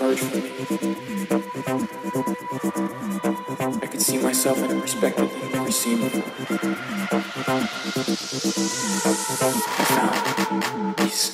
I could see myself in a perspective I've never seen before. I found peace.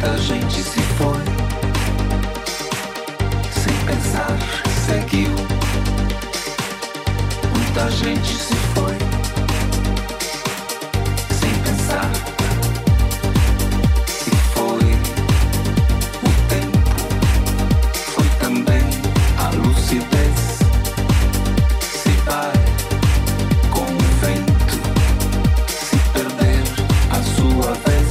muita gente se foi, sem pensar seguiu. Muita gente se foi, sem pensar se foi. O tempo foi também a lucidez, se vai com o vento, se perder a sua vez.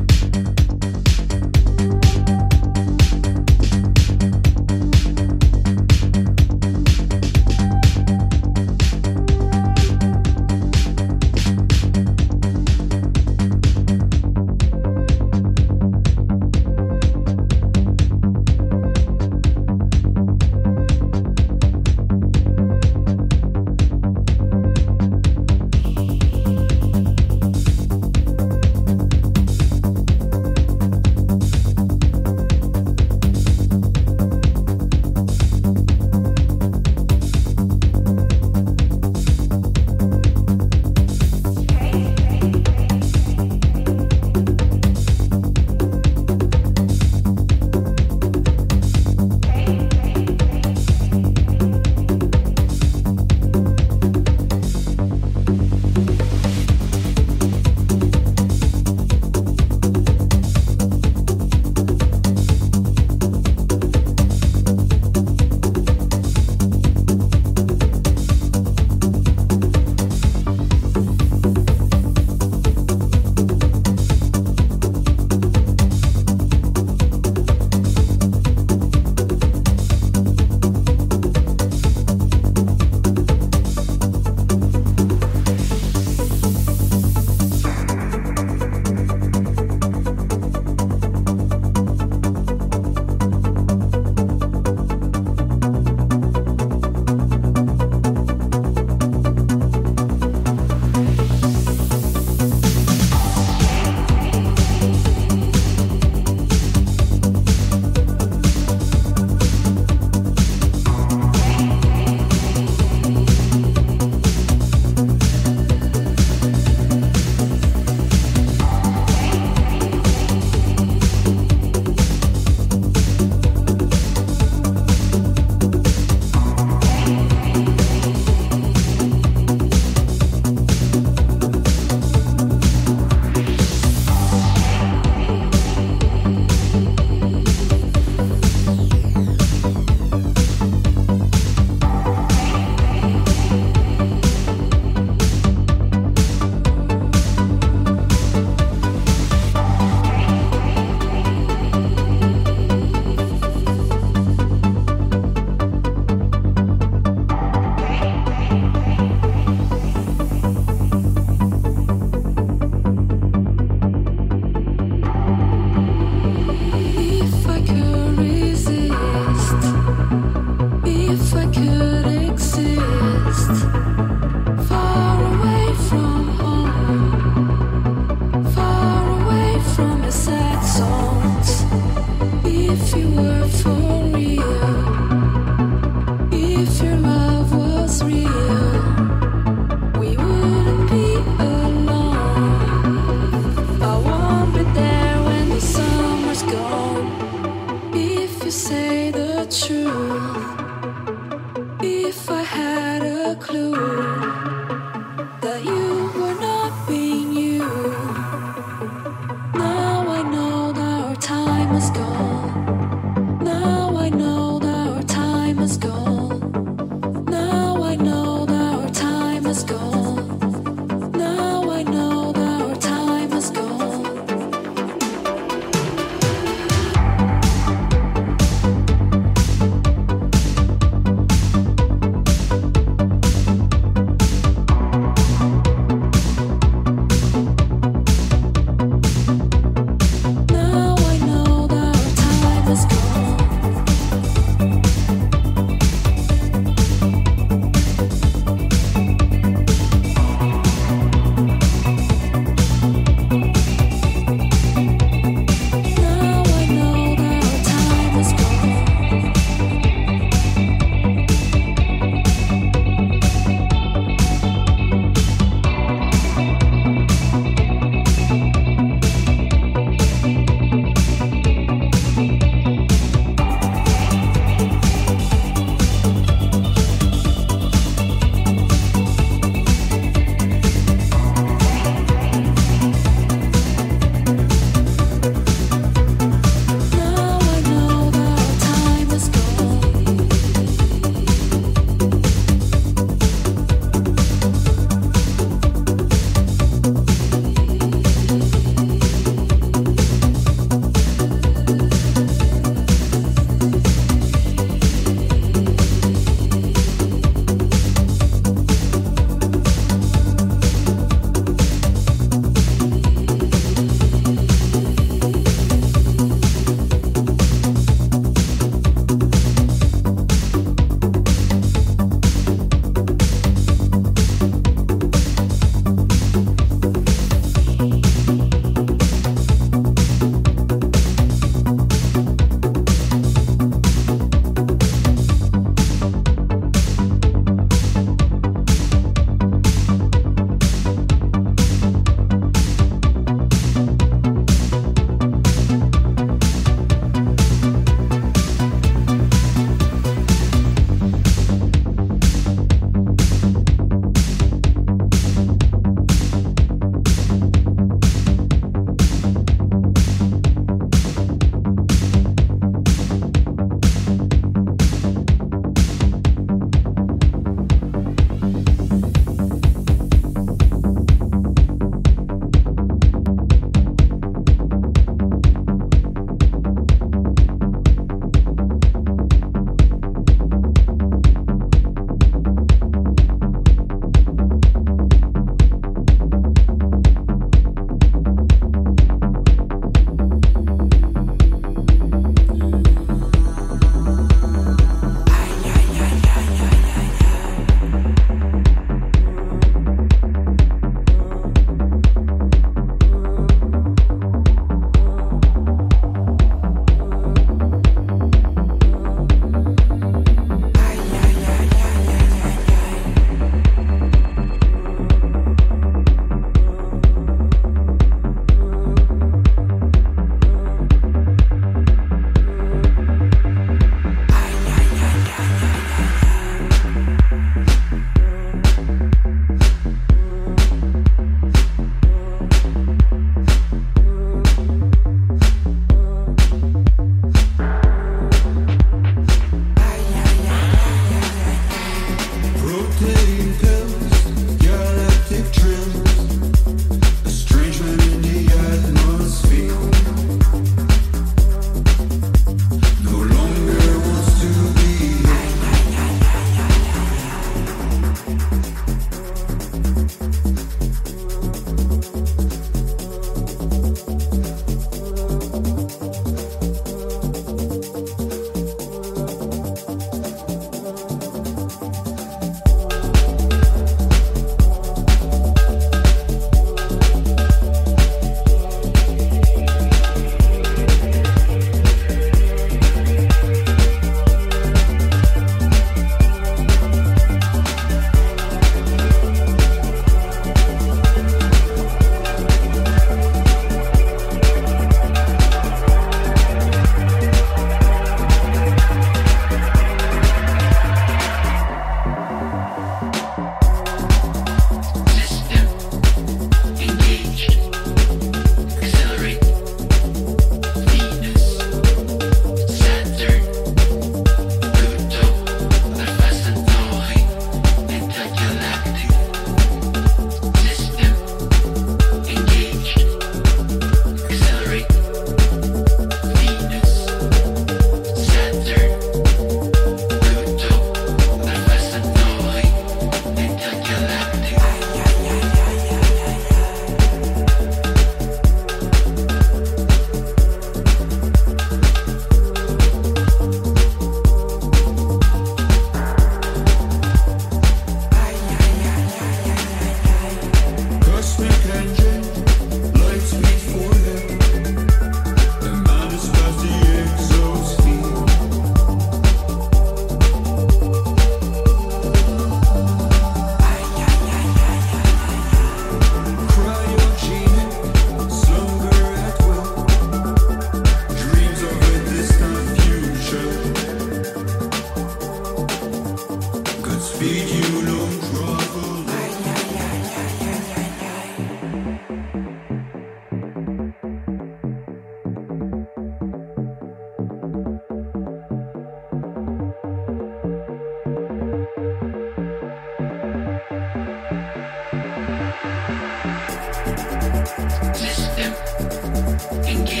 I'm going to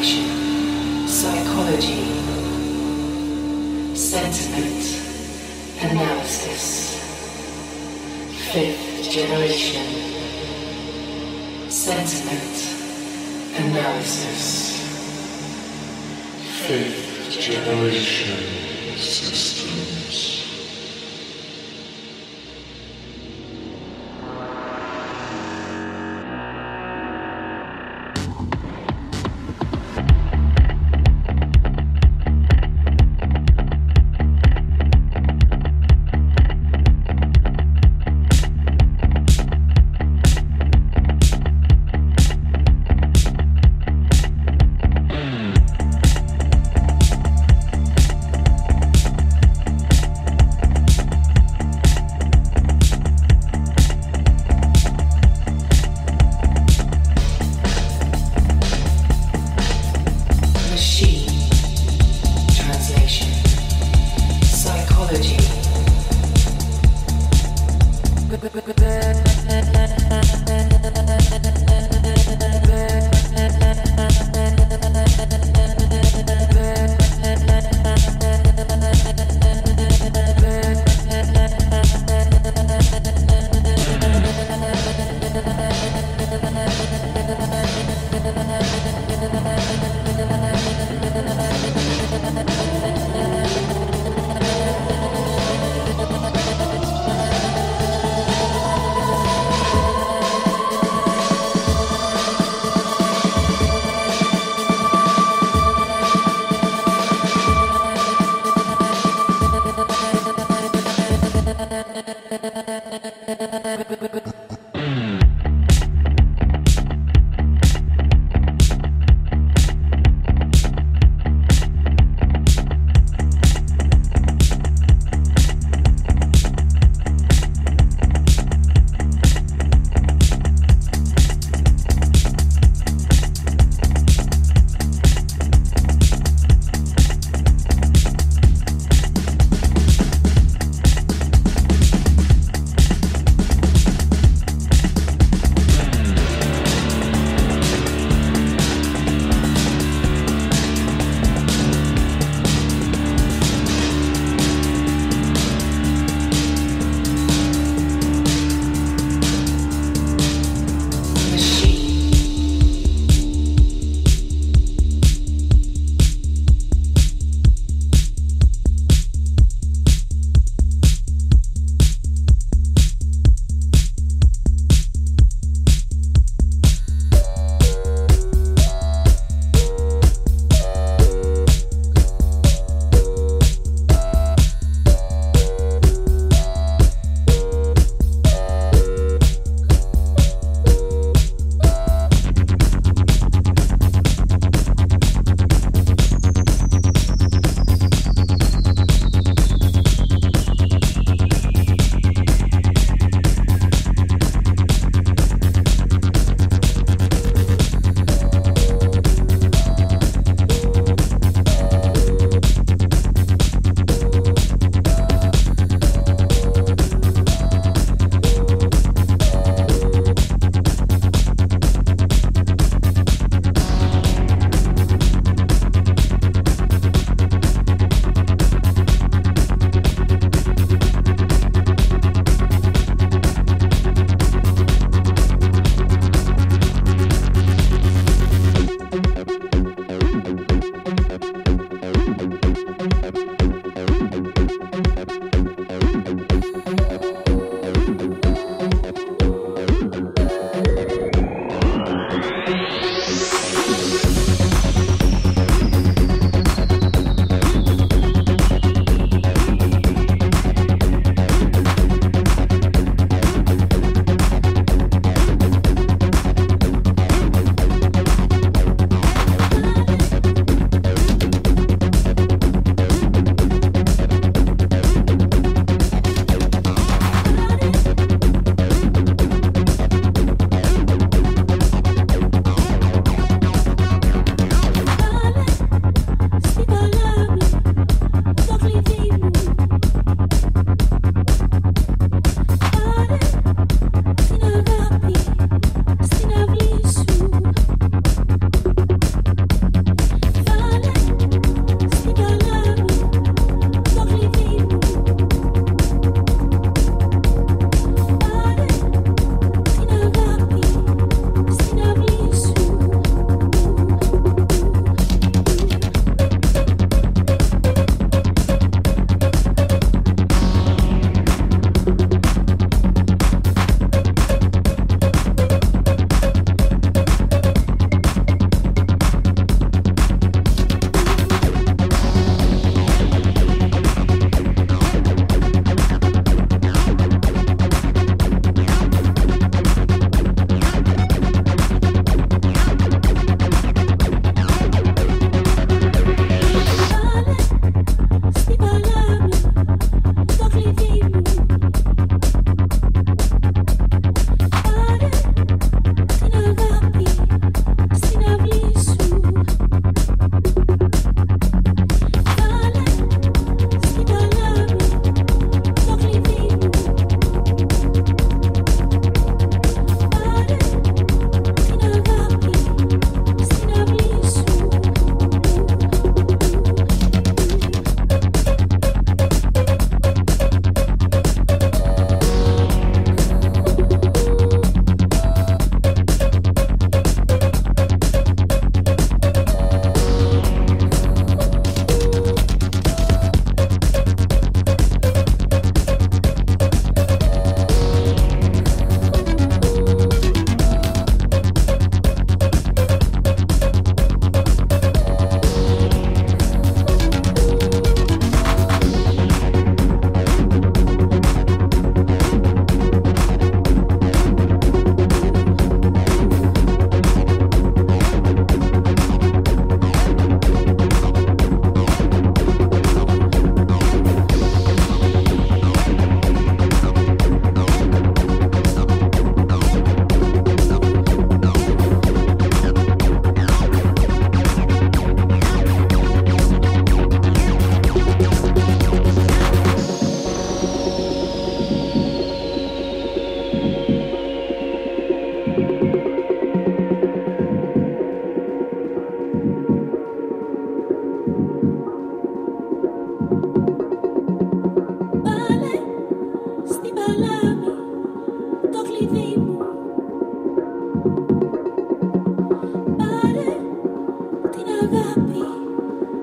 education, psychology, sentiment, analysis, fifth generation, sentiment, analysis, fifth generation systems.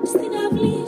στην αυλή